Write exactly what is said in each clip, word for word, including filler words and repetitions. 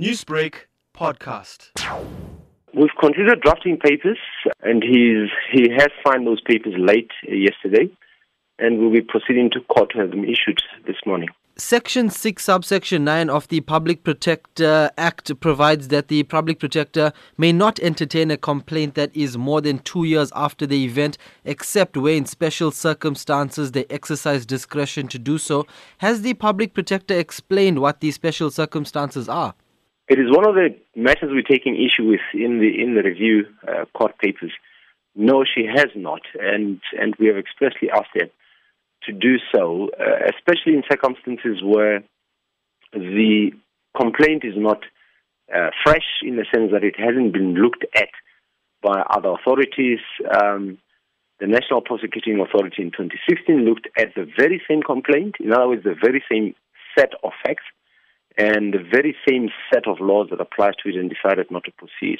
Newsbreak Podcast. We've considered drafting papers, and he's, he has signed those papers late yesterday, and we'll be proceeding to court to have them issued this morning. Section six, subsection nine of the Public Protector Act provides that the Public Protector may not entertain a complaint that is more than two years after the event, except where in special circumstances they exercise discretion to do so. Has the Public Protector explained what these special circumstances are? It is one of the matters we're taking issue with in the in the review uh, court papers. No, she has not, and, and we have expressly asked her to do so, uh, especially in circumstances where the complaint is not uh, fresh, in the sense that it hasn't been looked at by other authorities. Um, the National Prosecuting Authority in twenty sixteen looked at the very same complaint, in other words, the very same set of facts, and the very same set of laws that applies to it, and decided not to proceed.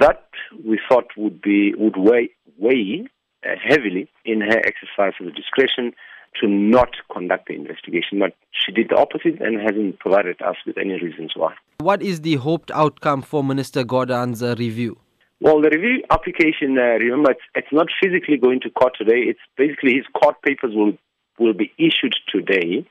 That we thought would be would weigh weigh uh, heavily in her exercise of the discretion to not conduct the investigation. But she did the opposite and hasn't provided us with any reasons why. What is the hoped outcome for Minister Gordhan's uh, review? Well, the review application, uh, remember, it's, it's not physically going to court today. It's basically his court papers will will be issued today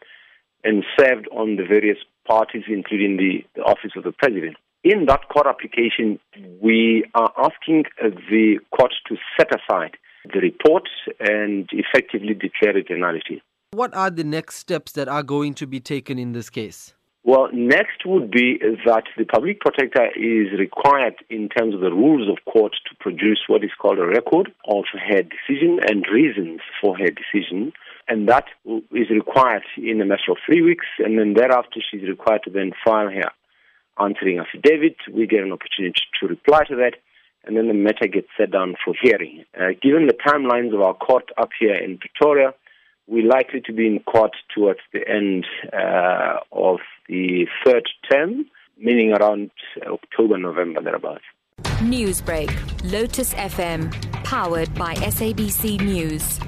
and served on the various parties, including the, the Office of the President. In that court application, we are asking the court to set aside the report and effectively declare it a nullity. What are the next steps that are going to be taken in this case? Well, next would be that the Public Protector is required, in terms of the rules of court, to produce what is called a record of her decision and reasons for her decision. And that is required in a matter of three weeks. And then thereafter, she's required to then file her answering affidavit. We get an opportunity to reply to that. And then the matter gets set down for hearing. Uh, given the timelines of our court up here in Pretoria, we're likely to be in court towards the end uh, of the third term, meaning around October, November, thereabouts. Newsbreak, Lotus F M, powered by S A B C News.